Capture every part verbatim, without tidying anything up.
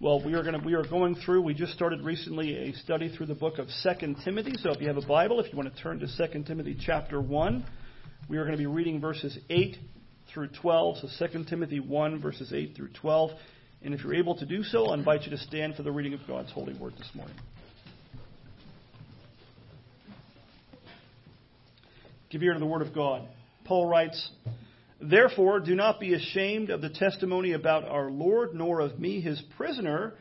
Well, we are going to, we are going through, we just started recently a study through the book of Second Timothy. So if you have a Bible, if you want to turn to Second Timothy chapter one, we are going to be reading verses eight through twelve. So Second Timothy one, verses eight through twelve. And if you're able to do so, I invite you to stand for the reading of God's holy word this morning. Give ear to the word of God. Paul writes, "Therefore, do not be ashamed of the testimony about our Lord, nor of me, his prisoner,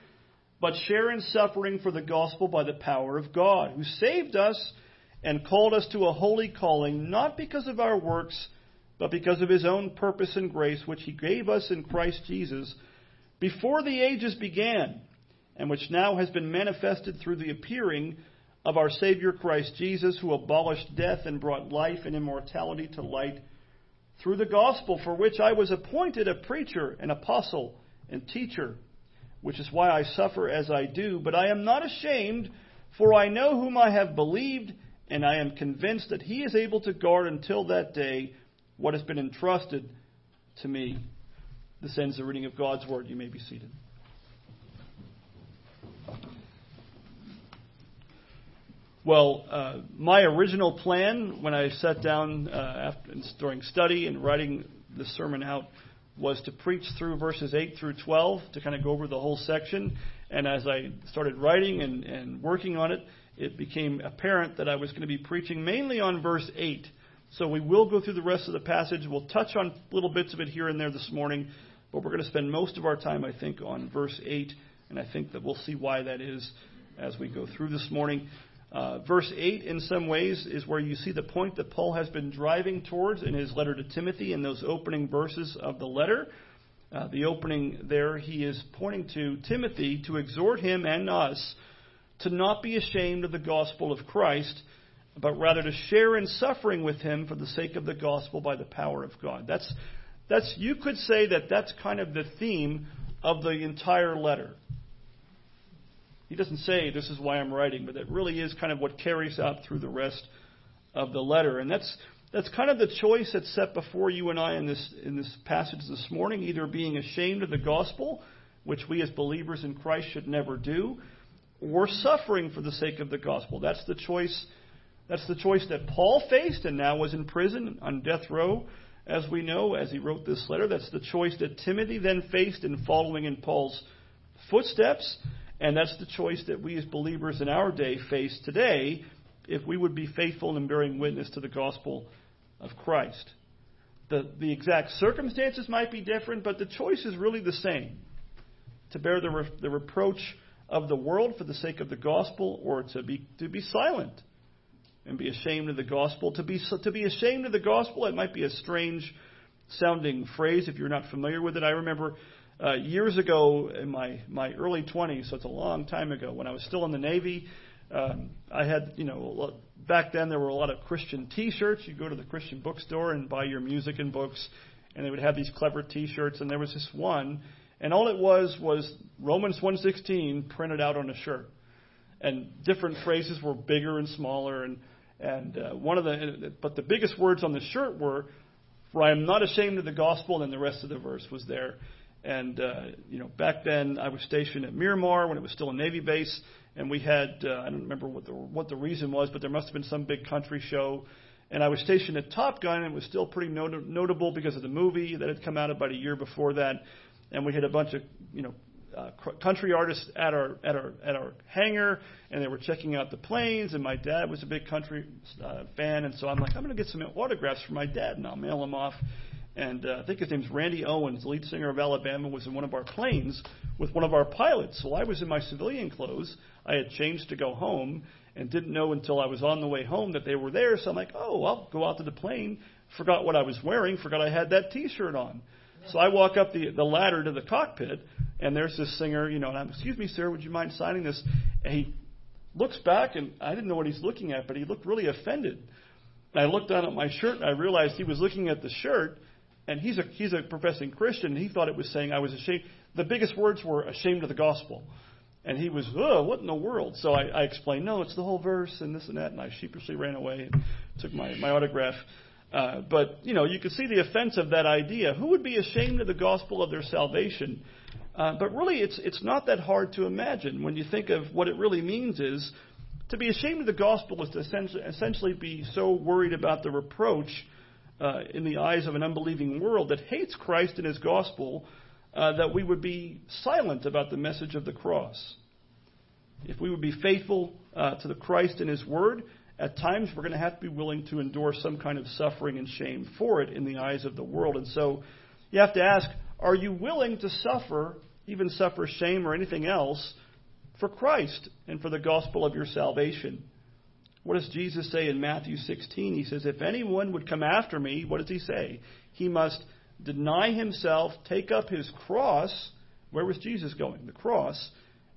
but share in suffering for the gospel by the power of God, who saved us and called us to a holy calling, not because of our works, but because of his own purpose and grace, which he gave us in Christ Jesus before the ages began, and which now has been manifested through the appearing of our Savior Christ Jesus, who abolished death and brought life and immortality to light through the gospel, for which I was appointed a preacher, an apostle, and teacher, which is why I suffer as I do. But I am not ashamed, for I know whom I have believed, and I am convinced that he is able to guard until that day what has been entrusted to me." This ends the reading of God's word. You may be seated. Well, uh, my original plan when I sat down uh, after, during study and writing the sermon out was to preach through verses eight through twelve, to kind of go over the whole section. And as I started writing and, and working on it, it became apparent that I was going to be preaching mainly on verse eight. So we will go through the rest of the passage. We'll touch on little bits of it here and there this morning, but we're going to spend most of our time, I think, on verse eight. And I think that we'll see why that is as we go through this morning. Uh, verse eight, in some ways, is where you see the point that Paul has been driving towards in his letter to Timothy in those opening verses of the letter. Uh, the opening there, he is pointing to Timothy to exhort him and us to not be ashamed of the gospel of Christ, but rather to share in suffering with him for the sake of the gospel by the power of God. That's, that's you could say that that's kind of the theme of the entire letter. He doesn't say, this is why I'm writing, but that really is kind of what carries out through the rest of the letter. And that's that's kind of the choice that's set before you and I in this in this passage this morning, either being ashamed of the gospel, which we as believers in Christ should never do, or suffering for the sake of the gospel. That's the choice, that's the choice that Paul faced and now was in prison on death row, as we know, as he wrote this letter. That's the choice that Timothy then faced in following in Paul's footsteps. And that's the choice that we as believers in our day face today if we would be faithful in bearing witness to the gospel of Christ. The, the exact circumstances might be different, but the choice is really the same. To bear the, re, the reproach of the world for the sake of the gospel, or to be to be silent and be ashamed of the gospel. To be, to be ashamed of the gospel, it might be a strange sounding phrase if you're not familiar with it. I remember Uh, years ago, in my, my early twenties, so it's a long time ago, when I was still in the Navy, um, I had, you know, back then there were a lot of Christian T-shirts. You'd go to the Christian bookstore and buy your music and books, and they would have these clever T-shirts, and there was this one, and all it was was Romans one sixteen printed out on a shirt. And different phrases were bigger and smaller, and, and uh, one of the, but the biggest words on the shirt were, "For I am not ashamed of the gospel," and then the rest of the verse was there. And, uh, you know, back then I was stationed at Miramar when it was still a Navy base. And we had, uh, I don't remember what the what the reason was, but there must have been some big country show. And I was stationed at Top Gun, and it was still pretty not- notable because of the movie that had come out about a year before that. And we had a bunch of, you know, uh, country artists at our at our at our hangar, and they were checking out the planes. And my dad was a big country uh, fan, and so I'm like, I'm going to get some autographs for my dad, and I'll mail them off. And uh, I think his name's Randy Owens, the lead singer of Alabama, was in one of our planes with one of our pilots. So I was in my civilian clothes. I had changed to go home and didn't know until I was on the way home that they were there. So I'm like, oh, I'll go out to the plane. Forgot what I was wearing. Forgot I had that T-shirt on. So I walk up the, the ladder to the cockpit, and there's this singer, you know, and I'm, excuse me, sir, would you mind signing this? And he looks back, and I didn't know what he's looking at, but he looked really offended. And I looked down at my shirt, and I realized he was looking at the shirt. And he's a he's a professing Christian, and he thought it was saying I was ashamed. The biggest words were ashamed of the gospel. And he was, oh, what in the world? So I, I explained, no, it's the whole verse and this and that. And I sheepishly ran away and took my, my autograph. Uh, but, you know, you could see the offense of that idea. Who would be ashamed of the gospel of their salvation? Uh, but really, it's it's not that hard to imagine. When you think of what it really means is, to be ashamed of the gospel is to essentially, essentially be so worried about the reproach uh, in the eyes of an unbelieving world that hates Christ and his gospel uh, that we would be silent about the message of the cross. If we would be faithful uh, to the Christ and his word, at times we're going to have to be willing to endure some kind of suffering and shame for it in the eyes of the world. And so you have to ask, are you willing to suffer, even suffer shame or anything else, for Christ and for the gospel of your salvation? What does Jesus say in Matthew sixteen? He says, if anyone would come after me, what does he say? He must deny himself, take up his cross. Where was Jesus going? The cross.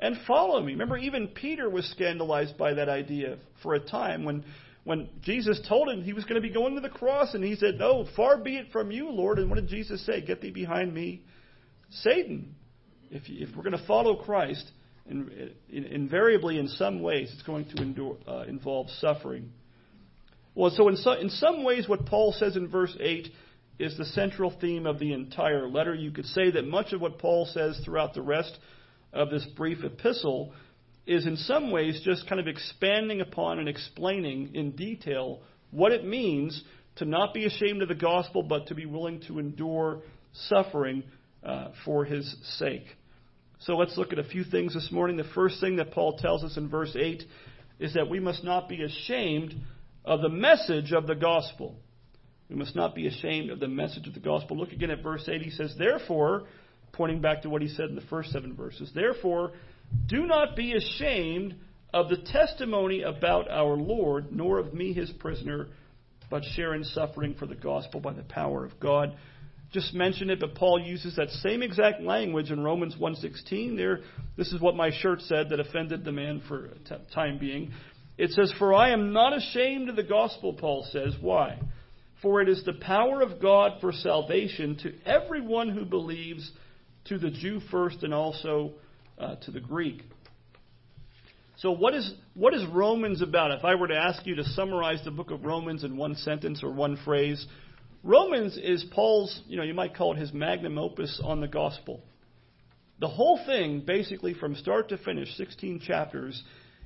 And follow me. Remember, even Peter was scandalized by that idea for a time when, when Jesus told him he was going to be going to the cross. And he said, no, far be it from you, Lord. And what did Jesus say? Get thee behind me, Satan. If, you, if we're going to follow Christ, and invariably in some ways it's going to endure, uh, involve suffering. Well, so in, so in some ways what Paul says in verse eight is the central theme of the entire letter. You could say that much of what Paul says throughout the rest of this brief epistle is in some ways just kind of expanding upon and explaining in detail what it means to not be ashamed of the gospel, but to be willing to endure suffering uh, for his sake. So let's look at a few things this morning. The first thing that Paul tells us in verse eight is that we must not be ashamed of the message of the gospel. We must not be ashamed of the message of the gospel. Look again at verse eight. He says, therefore, pointing back to what he said in the first seven verses. Therefore, do not be ashamed of the testimony about our Lord, nor of me his prisoner, but share in suffering for the gospel by the power of God. Just mentioned it, but Paul uses that same exact language in Romans one sixteen. There, this is what my shirt said that offended the man for a t- time being. It says, for I am not ashamed of the gospel, Paul says. Why? For it is the power of God for salvation to everyone who believes, to the Jew first and also uh, to the Greek. So what is what is Romans about? If I were to ask you to summarize the book of Romans in one sentence or one phrase, Romans is Paul's, you know, you might call it his magnum opus on the gospel. The whole thing, basically from start to finish, sixteen chapters,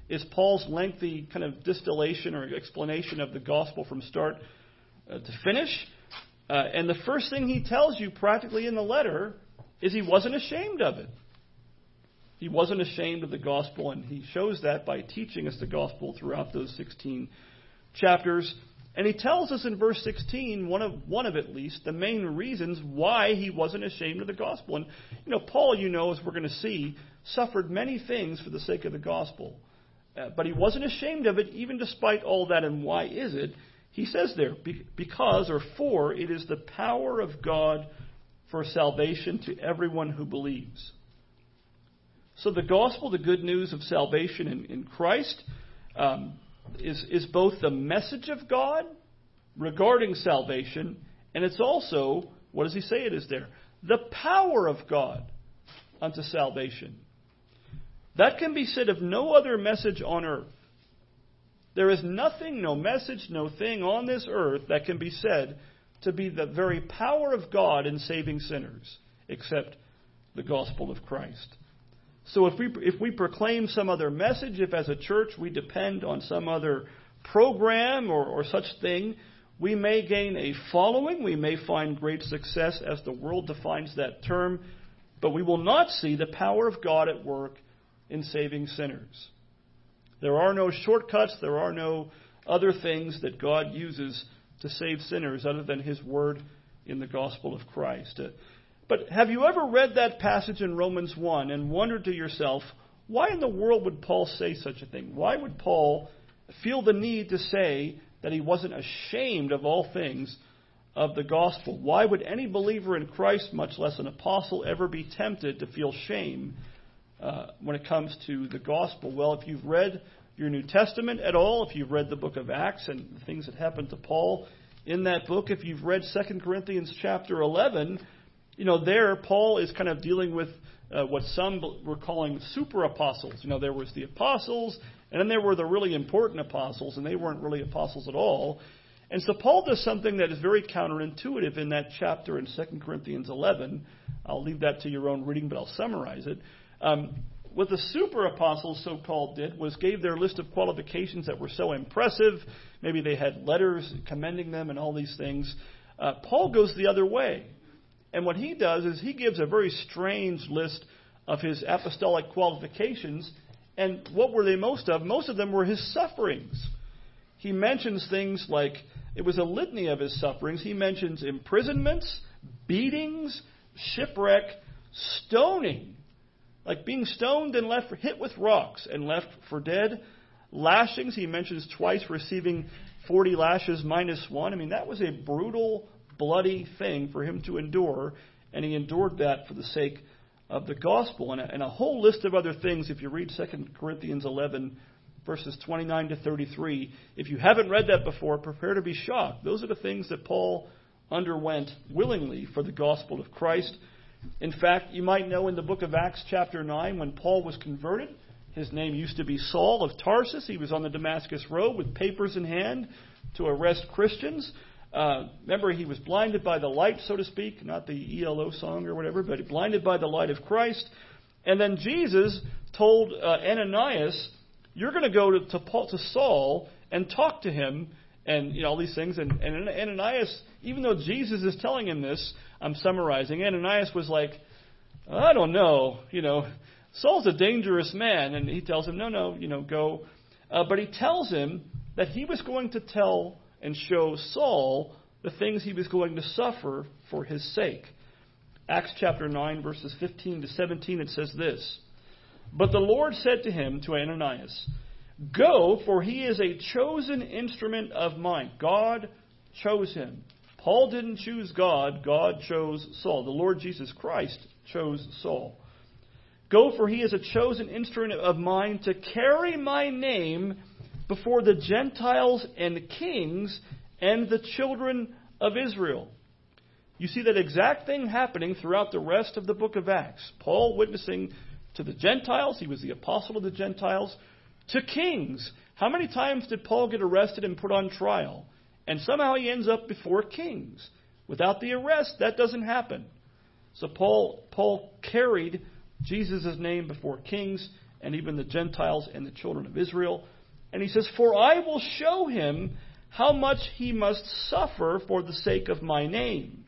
is Paul's lengthy kind of distillation or explanation of the gospel from start uh, to finish. Uh, and the first thing he tells you practically in the letter is he wasn't ashamed of it. He wasn't ashamed of the gospel, and he shows that by teaching us the gospel throughout those sixteen chapters. And he tells us in verse sixteen, one of one of at least, the main reasons why he wasn't ashamed of the gospel. And, you know, Paul, you know, as we're going to see, suffered many things for the sake of the gospel. Uh, but he wasn't ashamed of it, even despite all that. And why is it? He says there, because, or for, it is the power of God for salvation to everyone who believes. So the gospel, the good news of salvation in, in Christ, um, is, is both the message of God regarding salvation, and it's also, what does he say it is there? The power of God unto salvation. That can be said of no other message on earth. There is nothing, no message, no thing on this earth that can be said to be the very power of God in saving sinners, except the gospel of Christ. So if we if we proclaim some other message, if as a church we depend on some other program or, or such thing, we may gain a following, we may find great success as the world defines that term, but we will not see the power of God at work in saving sinners. There are no shortcuts, there are no other things that God uses to save sinners other than his word in the gospel of Christ. Uh, but have you ever read that passage in Romans one and wondered to yourself, why in the world would Paul say such a thing? Why would Paul feel the need to say that he wasn't ashamed of all things of the gospel? Why would any believer in Christ, much less an apostle, ever be tempted to feel shame uh, when it comes to the gospel? Well, if you've read your New Testament at all, if you've read the book of Acts and the things that happened to Paul in that book, if you've read Second Corinthians chapter eleven, you know, there Paul is kind of dealing with uh, what some were calling super apostles. You know, there was the apostles, and then there were the really important apostles, and they weren't really apostles at all. And so Paul does something that is very counterintuitive in that chapter in Second Corinthians eleven. I'll leave that to your own reading, but I'll summarize it. Um, what the super apostles, so-called, did was gave their list of qualifications that were so impressive. Maybe they had letters commending them and all these things. Uh, Paul goes the other way. And what he does is he gives a very strange list of his apostolic qualifications. And what were they most of? Most of them were his sufferings. He mentions things like, it was a litany of his sufferings. He mentions imprisonments, beatings, shipwreck, stoning, like being stoned and left for, hit with rocks and left for dead. Lashings, he mentions twice receiving forty lashes minus one. I mean, that was a brutal, bloody thing for him to endure, and he endured that for the sake of the gospel. And a, and a whole list of other things, if you read Second Corinthians eleven, verses twenty-nine to thirty-three, if you haven't read that before, prepare to be shocked. Those are the things that Paul underwent willingly for the gospel of Christ. In fact, you might know in the book of Acts chapter nine, when Paul was converted, his name used to be Saul of Tarsus. He was on the Damascus Road with papers in hand to arrest Christians. Uh, remember, he was blinded by the light, so to speak, not the E L O song or whatever, but blinded by the light of Christ. And then Jesus told uh, Ananias, you're going to go to to, Paul, to Saul and talk to him and, you know, all these things. And, and Ananias, even though Jesus is telling him this, I'm summarizing, Ananias was like, I don't know, you know, Saul's a dangerous man. And he tells him, no, no, you know, go. Uh, but he tells him that he was going to tell and show Saul the things he was going to suffer for his sake. Acts chapter nine, verses fifteen to seventeen, it says this. But the Lord said to him, to Ananias, go, for he is a chosen instrument of mine. God chose him. Paul didn't choose God. God chose Saul. The Lord Jesus Christ chose Saul. Go, for he is a chosen instrument of mine to carry my name before the Gentiles and the kings and the children of Israel. You see that exact thing happening throughout the rest of the book of Acts. Paul witnessing to the Gentiles. He was the apostle of the Gentiles. To kings. How many times did Paul get arrested and put on trial? And somehow he ends up before kings. Without the arrest, that doesn't happen. So Paul, Paul carried Jesus' name before kings and even the Gentiles and the children of Israel. And he says, for I will show him how much he must suffer for the sake of my name.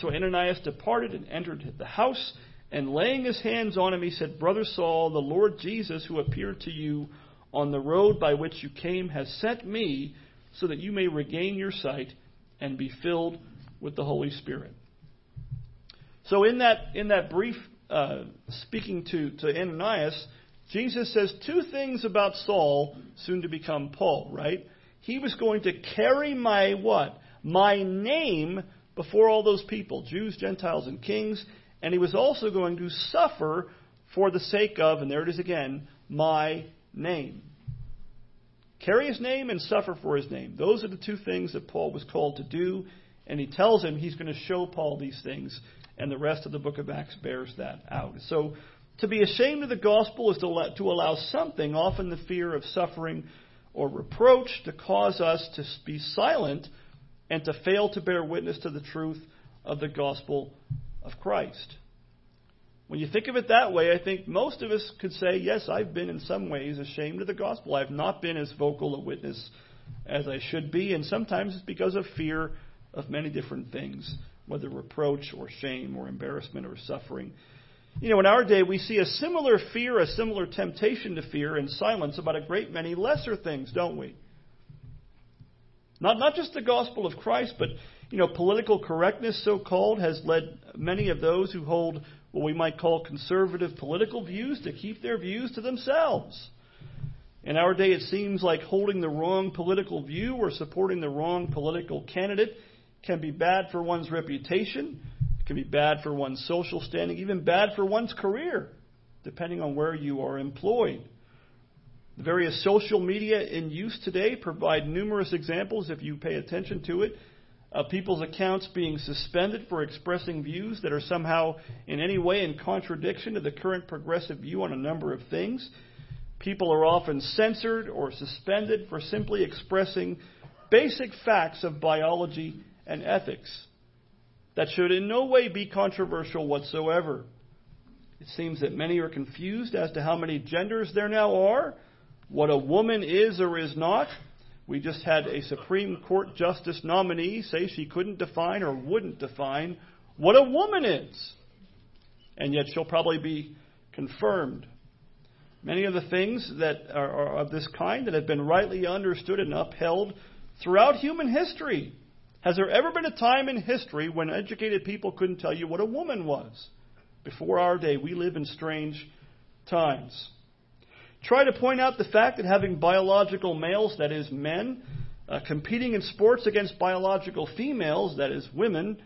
So Ananias departed and entered the house, and laying his hands on him, he said, Brother Saul, the Lord Jesus, who appeared to you on the road by which you came, has sent me so that you may regain your sight and be filled with the Holy Spirit. So in that in that brief uh, speaking to, to Ananias, Jesus says two things about Saul, soon to become Paul, right? He was going to carry my what? My name before all those people, Jews, Gentiles, and kings. And he was also going to suffer for the sake of, and there it is again, my name. Carry his name and suffer for his name. Those are the two things that Paul was called to do. And he tells him he's going to show Paul these things. And the rest of the book of Acts bears that out. So to be ashamed of the gospel is to allow, to allow something, often the fear of suffering or reproach, to cause us to be silent and to fail to bear witness to the truth of the gospel of Christ. When you think of it that way, I think most of us could say, yes, I've been in some ways ashamed of the gospel. I've not been as vocal a witness as I should be, and sometimes it's because of fear of many different things, whether reproach or shame or embarrassment or suffering. You know, in our day, we see a similar fear, a similar temptation to fear and silence about a great many lesser things, don't we? Not not just the gospel of Christ, but, you know, political correctness, so-called, has led many of those who hold what we might call conservative political views to keep their views to themselves. In our day, it seems like holding the wrong political view or supporting the wrong political candidate can be bad for one's reputation. It can be bad for one's social standing, even bad for one's career, depending on where you are employed. The various social media in use today provide numerous examples, if you pay attention to it, of people's accounts being suspended for expressing views that are somehow in any way in contradiction to the current progressive view on a number of things. People are often censored or suspended for simply expressing basic facts of biology and ethics that should in no way be controversial whatsoever. It seems that many are confused as to how many genders there now are, what a woman is or is not. We just had a Supreme Court Justice nominee say she couldn't define or wouldn't define what a woman is. And yet she'll probably be confirmed. Many of the things that are of this kind that have been rightly understood and upheld throughout human history. Has there ever been a time in history when educated people couldn't tell you what a woman was? Before our day, we live in strange times. Try to point out the fact that having biological males, that is men, uh, competing in sports against biological females, that is women,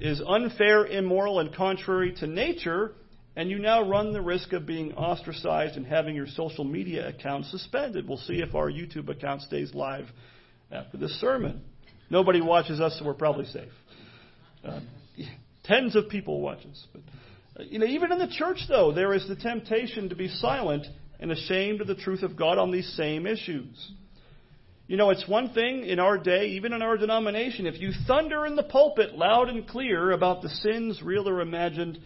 is unfair, immoral, and contrary to nature, and you now run the risk of being ostracized and having your social media account suspended. We'll see if our YouTube account stays live after this sermon. Nobody watches us, so we're probably safe. Uh, tens of people watch us. But, uh, you know, even in the church, though, there is the temptation to be silent and ashamed of the truth of God on these same issues. You know, it's one thing in our day, even in our denomination, if you thunder in the pulpit loud and clear about the sins, real or imagined,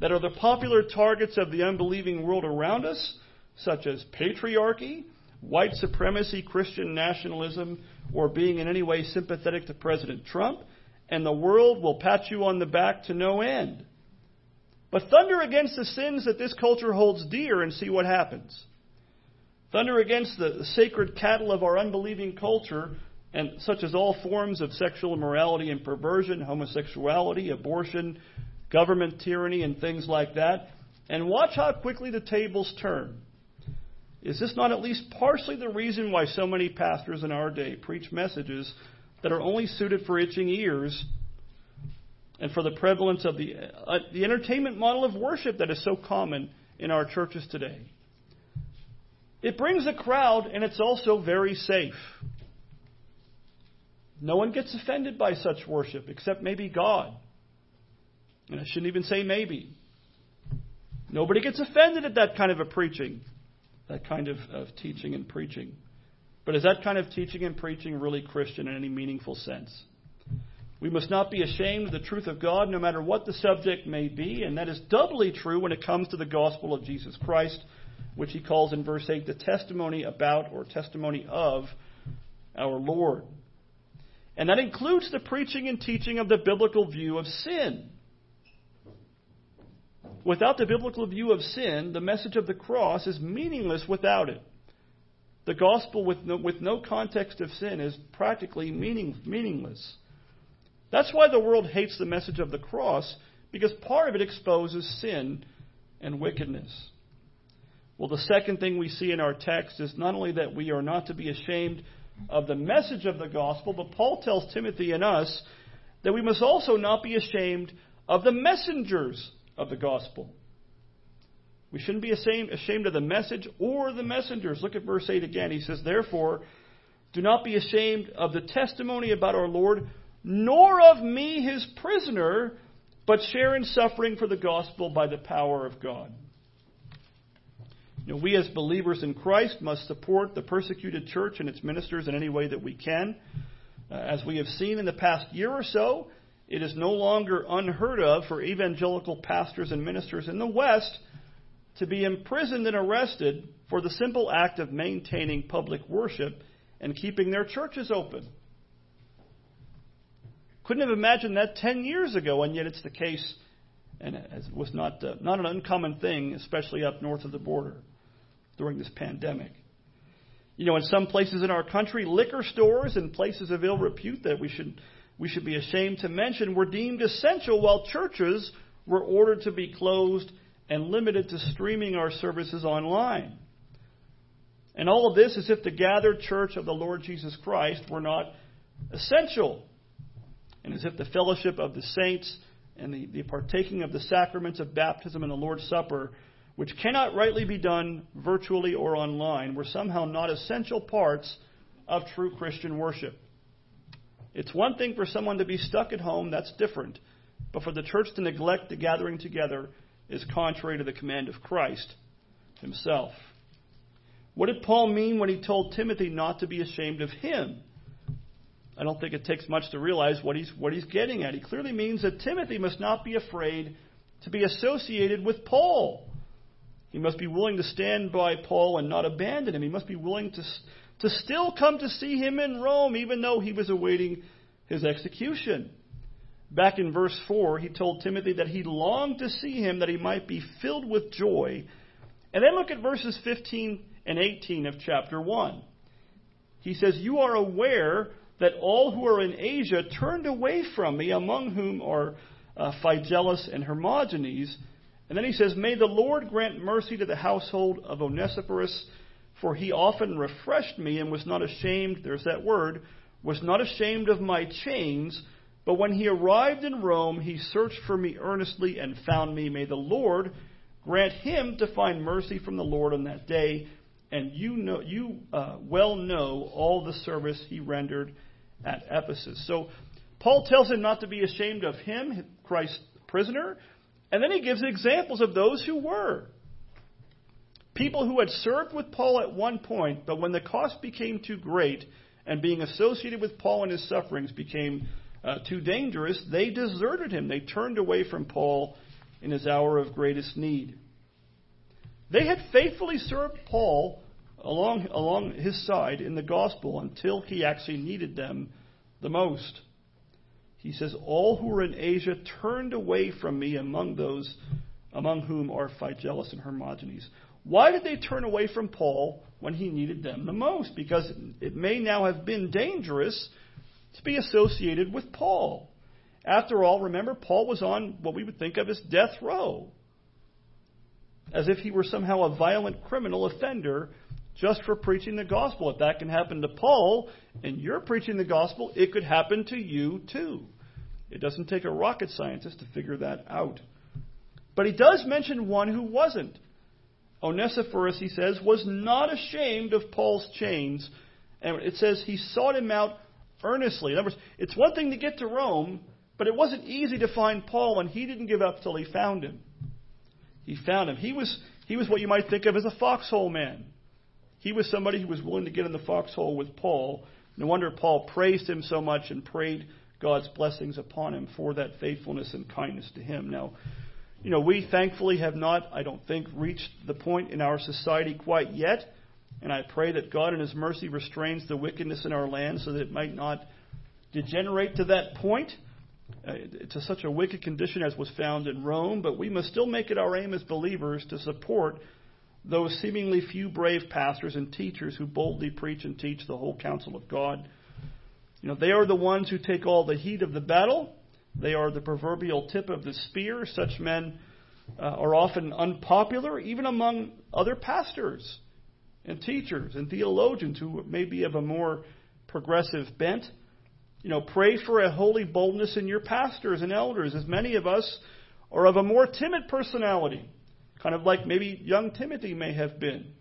that are the popular targets of the unbelieving world around us, such as patriarchy, white supremacy, Christian nationalism, or being in any way sympathetic to President Trump, and the world will pat you on the back to no end. But thunder against the sins that this culture holds dear and see what happens. Thunder against the, the sacred cattle of our unbelieving culture, and such as all forms of sexual immorality and perversion, homosexuality, abortion, government tyranny, and things like that. And watch how quickly the tables turn. Is this not at least partially the reason why so many pastors in our day preach messages that are only suited for itching ears and for the prevalence of the uh, the entertainment model of worship that is so common in our churches today? It brings a crowd, and it's also very safe. No one gets offended by such worship, except maybe God. And I shouldn't even say maybe. Nobody gets offended at that kind of a preaching, that kind of, of teaching and preaching. But is that kind of teaching and preaching really Christian in any meaningful sense? We must not be ashamed of the truth of God, no matter what the subject may be, and that is doubly true when it comes to the gospel of Jesus Christ, which he calls in verse eight the testimony about or testimony of our Lord. And that includes the preaching and teaching of the biblical view of sin. Without the biblical view of sin, the message of the cross is meaningless without it. The gospel with no, with no context of sin is practically meaning, meaningless. That's why the world hates the message of the cross, because part of it exposes sin and wickedness. Well, the second thing we see in our text is not only that we are not to be ashamed of the message of the gospel, but Paul tells Timothy and us that we must also not be ashamed of the messengers of the gospel. We shouldn't be ashamed of the message or the messengers. Look at verse eight again. He says, "Therefore, do not be ashamed of the testimony about our Lord, nor of me his prisoner, but share in suffering for the gospel by the power of God." You know, we as believers in Christ must support the persecuted church and its ministers in any way that we can. Uh, as we have seen in the past year or so, it is no longer unheard of for evangelical pastors and ministers in the West to be imprisoned and arrested for the simple act of maintaining public worship and keeping their churches open. Couldn't have imagined that ten years ago, and yet it's the case, and it was not, uh, not an uncommon thing, especially up north of the border during this pandemic. You know, in some places in our country, liquor stores and places of ill repute that we should we should be ashamed to mention were deemed essential, while churches were ordered to be closed and limited to streaming our services online. And all of this is if the gathered church of the Lord Jesus Christ were not essential, and as if the fellowship of the saints and the, the partaking of the sacraments of baptism and the Lord's Supper, which cannot rightly be done virtually or online, were somehow not essential parts of true Christian worship. It's one thing for someone to be stuck at home, that's different. But for the church to neglect the gathering together is contrary to the command of Christ himself. What did Paul mean when he told Timothy not to be ashamed of him? I don't think it takes much to realize what he's what he's getting at. He clearly means that Timothy must not be afraid to be associated with Paul. He must be willing to stand by Paul and not abandon him. He must be willing to to still come to see him in Rome, even though he was awaiting his execution. Back in verse four, he told Timothy that he longed to see him, that he might be filled with joy. And then look at verses fifteen and eighteen of chapter one. He says, "You are aware that all who are in Asia turned away from me, among whom are uh, Phygellus and Hermogenes." And then he says, "May the Lord grant mercy to the household of Onesiphorus, for he often refreshed me and was not ashamed," there's that word, "was not ashamed of my chains. But when he arrived in Rome, he searched for me earnestly and found me. May the Lord grant him to find mercy from the Lord on that day. And you know, you uh, well know all the service he rendered at Ephesus." So Paul tells him not to be ashamed of him, Christ's prisoner. And then he gives examples of those who were. People who had served with Paul at one point, but when the cost became too great and being associated with Paul and his sufferings became uh, too dangerous, they deserted him. They turned away from Paul in his hour of greatest need. They had faithfully served Paul along, along his side in the gospel until he actually needed them the most. He says, "All who were in Asia turned away from me, among those among whom are Phygellus and Hermogenes." Why did they turn away from Paul when he needed them the most? Because it may now have been dangerous to be associated with Paul. After all, remember, Paul was on what we would think of as death row, as if he were somehow a violent criminal offender just for preaching the gospel. If that can happen to Paul and you're preaching the gospel, it could happen to you too. It doesn't take a rocket scientist to figure that out. But he does mention one who wasn't. Onesiphorus, he says, was not ashamed of Paul's chains. And it says he sought him out earnestly. In other words, it's one thing to get to Rome, but it wasn't easy to find Paul, and he didn't give up till he found him. He found him. He was he was what you might think of as a foxhole man. He was somebody who was willing to get in the foxhole with Paul. No wonder Paul praised him so much and prayed God's blessings upon him for that faithfulness and kindness to him. Now, you know, we thankfully have not, I don't think, reached the point in our society quite yet. And I pray that God in his mercy restrains the wickedness in our land so that it might not degenerate to that point, Uh, to such a wicked condition as was found in Rome, but we must still make it our aim as believers to support those seemingly few brave pastors and teachers who boldly preach and teach the whole counsel of God. You know, they are the ones who take all the heat of the battle. They are the proverbial tip of the spear. Such men uh, are often unpopular, even among other pastors and teachers and theologians who may be of a more progressive bent. You know, pray for a holy boldness in your pastors and elders, as many of us are of a more timid personality, kind of like maybe young Timothy may have been.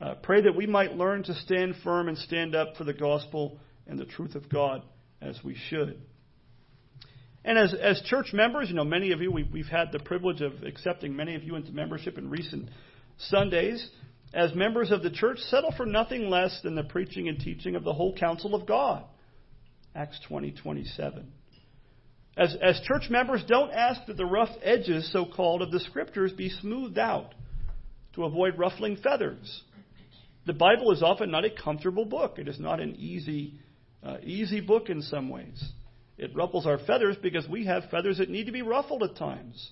Uh, pray that we might learn to stand firm and stand up for the gospel and the truth of God as we should. And as as church members, you know, many of you, we've, we've had the privilege of accepting many of you into membership in recent Sundays. As members of the church, settle for nothing less than the preaching and teaching of the whole counsel of God. Acts twenty twenty-seven. As, as church members, don't ask that the rough edges, so-called, of the Scriptures be smoothed out to avoid ruffling feathers. The Bible is often not a comfortable book. It is not an easy, uh, easy book in some ways. It ruffles our feathers because we have feathers that need to be ruffled at times.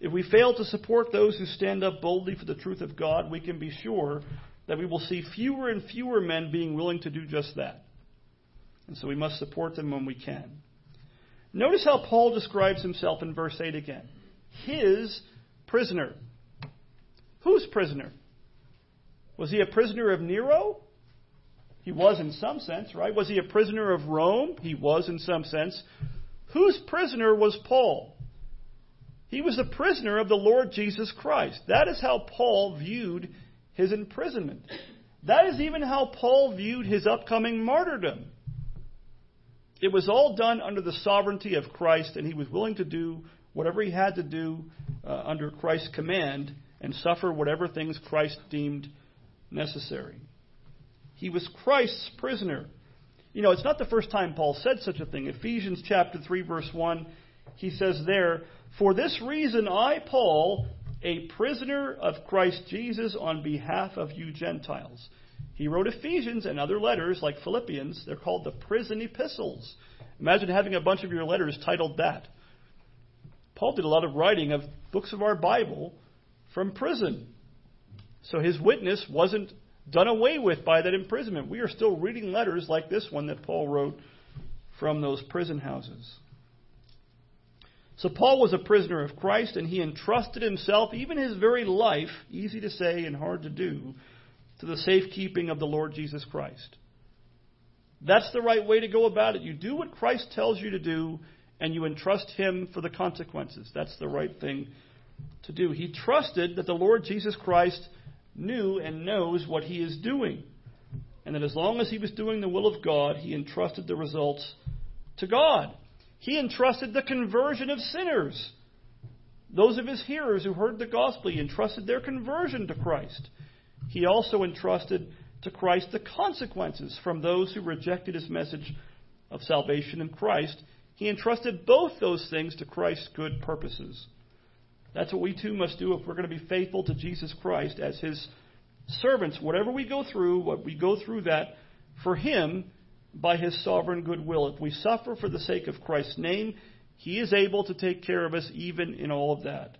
If we fail to support those who stand up boldly for the truth of God, we can be sure that we will see fewer and fewer men being willing to do just that. And so we must support them when we can. Notice how Paul describes himself in verse eight again. His prisoner. Whose prisoner? Was he a prisoner of Nero? He was in some sense, right? Was he a prisoner of Rome? He was in some sense. Whose prisoner was Paul? He was a prisoner of the Lord Jesus Christ. That is how Paul viewed his imprisonment. That is even how Paul viewed his upcoming martyrdom. It was all done under the sovereignty of Christ, and he was willing to do whatever he had to do uh, under Christ's command and suffer whatever things Christ deemed necessary. He was Christ's prisoner. You know, it's not the first time Paul said such a thing. Ephesians chapter three, verse one, he says there, "For this reason I, Paul, a prisoner of Christ Jesus on behalf of you Gentiles." He wrote Ephesians and other letters like Philippians. They're called the prison epistles. Imagine having a bunch of your letters titled that. Paul did a lot of writing of books of our Bible from prison. So his witness wasn't done away with by that imprisonment. We are still reading letters like this one that Paul wrote from those prison houses. So Paul was a prisoner of Christ, and he entrusted himself, even his very life, easy to say and hard to do, to the safekeeping of the Lord Jesus Christ. That's the right way to go about it. You do what Christ tells you to do, and you entrust him for the consequences. That's the right thing to do. He trusted that the Lord Jesus Christ knew and knows what he is doing, and that as long as he was doing the will of God, he entrusted the results to God. He entrusted the conversion of sinners. Those of his hearers who heard the gospel, he entrusted their conversion to Christ. He also entrusted to Christ the consequences from those who rejected his message of salvation in Christ. He entrusted both those things to Christ's good purposes. That's what we too must do if we're going to be faithful to Jesus Christ as his servants. Whatever we go through, what we go through that for him by his sovereign goodwill. If we suffer for the sake of Christ's name, he is able to take care of us even in all of that.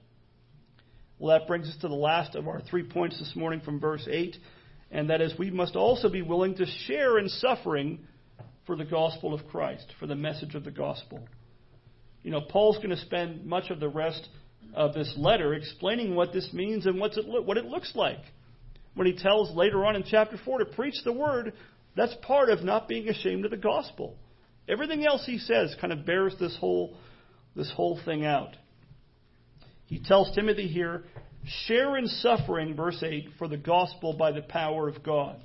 Well, that brings us to the last of our three points this morning from verse eight, and that is we must also be willing to share in suffering for the gospel of Christ, for the message of the gospel. You know, Paul's going to spend much of the rest of this letter explaining what this means and what's it lo- what it looks like. When he tells later on in chapter four to preach the word, that's part of not being ashamed of the gospel. Everything else he says kind of bears this whole this whole thing out. He tells Timothy here, share in suffering, verse eight, for the gospel by the power of God.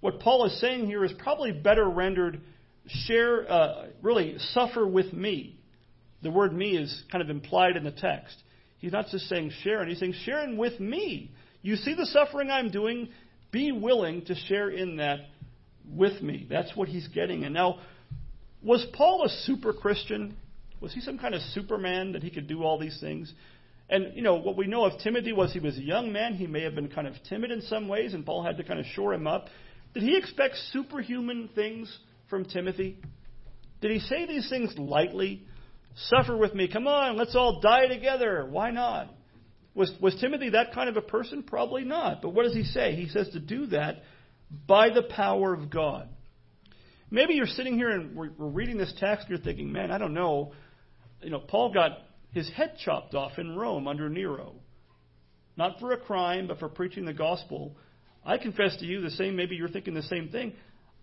What Paul is saying here is probably better rendered, share, uh, really, suffer with me. The word me is kind of implied in the text. He's not just saying share in, he's saying share in with me. You see the suffering I'm doing, be willing to share in that with me. That's what he's getting. And now, was Paul a super Christian? Was he some kind of Superman that he could do all these things? And, you know, what we know of Timothy was he was a young man. He may have been kind of timid in some ways, and Paul had to kind of shore him up. Did he expect superhuman things from Timothy? Did he say these things lightly? Suffer with me. Come on, let's all die together. Why not? Was, was Timothy that kind of a person? Probably not. But what does he say? He says to do that by the power of God. Maybe you're sitting here and we're, we're reading this text and you're thinking, man, I don't know. You know, Paul got his head chopped off in Rome under Nero. Not for a crime, but for preaching the gospel. I confess to you the same, maybe you're thinking the same thing.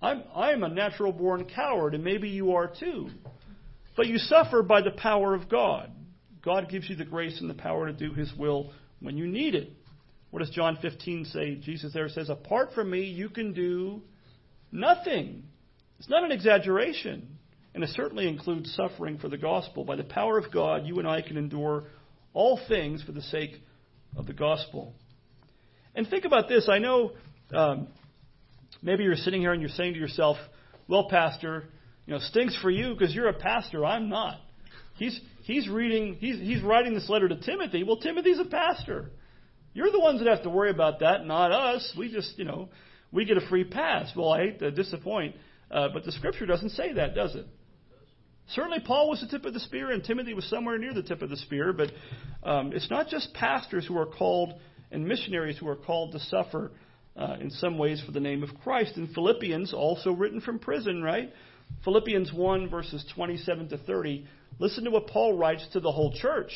I'm, I'm a natural-born coward, and maybe you are too. But you suffer by the power of God. God gives you the grace and the power to do his will when you need it. What does John fifteen say? Jesus there says, apart from me, you can do nothing. It's not an exaggeration. And it certainly includes suffering for the gospel. By the power of God, you and I can endure all things for the sake of the gospel. And think about this. I know um, maybe you're sitting here and you're saying to yourself, well, Pastor, you know, stinks for you because you're a pastor. I'm not. He's he's reading, he's, he's writing this letter to Timothy. Well, Timothy's a pastor. You're the ones that have to worry about that, not us. We just, you know, we get a free pass. Well, I hate to disappoint, uh, but the Scripture doesn't say that, does it? Certainly Paul was the tip of the spear, and Timothy was somewhere near the tip of the spear, but um, it's not just pastors who are called and missionaries who are called to suffer uh, in some ways for the name of Christ. And Philippians, also written from prison, right? Philippians one, verses twenty-seven to thirty, listen to what Paul writes to the whole church.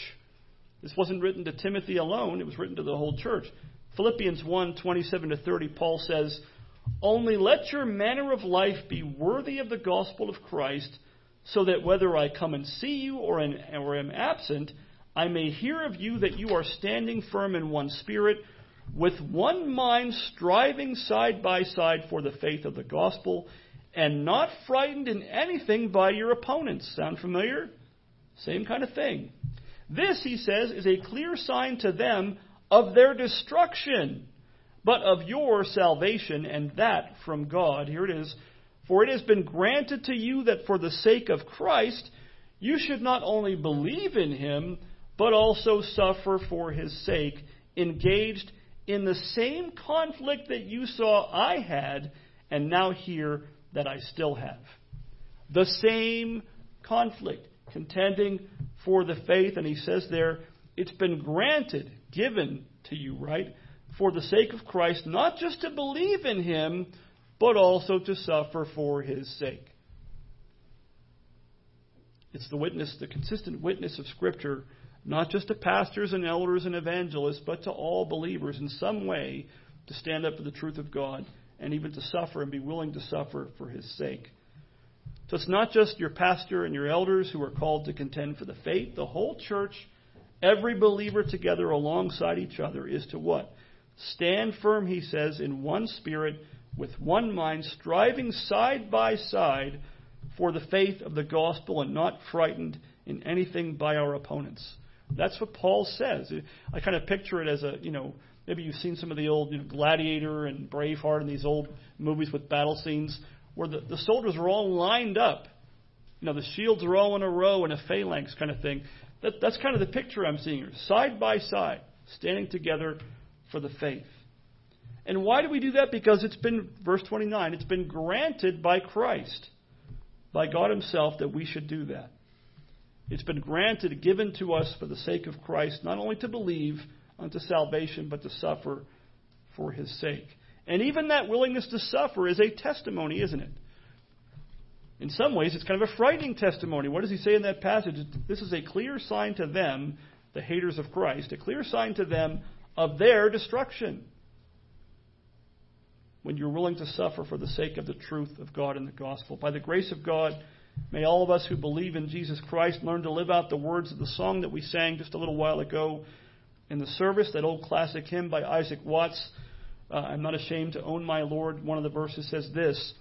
This wasn't written to Timothy alone. It was written to the whole church. Philippians one, twenty-seven to thirty, Paul says, only let your manner of life be worthy of the gospel of Christ, so that whether I come and see you or, in, or am absent, I may hear of you that you are standing firm in one spirit, with one mind striving side by side for the faith of the gospel, and not frightened in anything by your opponents. Sound familiar? Same kind of thing. This, he says, is a clear sign to them of their destruction, but of your salvation, and that from God. Here it is, For it has been granted to you that for the sake of Christ, you should not only believe in him, but also suffer for his sake, engaged in the same conflict that you saw I had, and now hear that I still have. The same conflict, contending for the faith. And he says there, it's been granted, given to you, right? For the sake of Christ, not just to believe in him, but also to suffer for his sake. It's the witness, the consistent witness of Scripture, not just to pastors and elders and evangelists, but to all believers in some way to stand up for the truth of God and even to suffer and be willing to suffer for his sake. So it's not just your pastor and your elders who are called to contend for the faith. The whole church, every believer together alongside each other is to what? Stand firm, he says, in one spirit, with one mind, striving side by side for the faith of the gospel and not frightened in anything by our opponents. That's what Paul says. I kind of picture it as a, you know, maybe you've seen some of the old you know, Gladiator and Braveheart and these old movies with battle scenes where the, the soldiers are all lined up. You know, the shields are all in a row in a phalanx kind of thing. That, that's kind of the picture I'm seeing here. Side by side, standing together for the faith. And why do we do that? Because it's been, verse twenty-nine, it's been granted by Christ, by God himself, that we should do that. It's been granted, given to us for the sake of Christ, not only to believe unto salvation, but to suffer for his sake. And even that willingness to suffer is a testimony, isn't it? In some ways, it's kind of a frightening testimony. What does he say in that passage? This is a clear sign to them, the haters of Christ, a clear sign to them of their destruction. When you're willing to suffer for the sake of the truth of God and the gospel. By the grace of God, may all of us who believe in Jesus Christ learn to live out the words of the song that we sang just a little while ago in the service, that old classic hymn by Isaac Watts, uh, I'm not ashamed to own my Lord. One of the verses says this,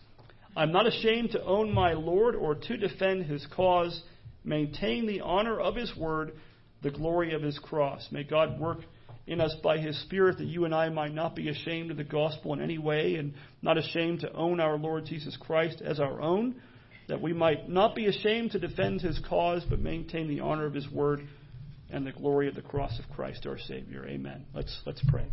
I'm not ashamed to own my Lord or to defend his cause, maintain the honor of his word, the glory of his cross. May God work in us by his Spirit, that you and I might not be ashamed of the gospel in any way and not ashamed to own our Lord Jesus Christ as our own, that we might not be ashamed to defend his cause but maintain the honor of his word and the glory of the cross of Christ our Savior. Amen. Let's let's pray.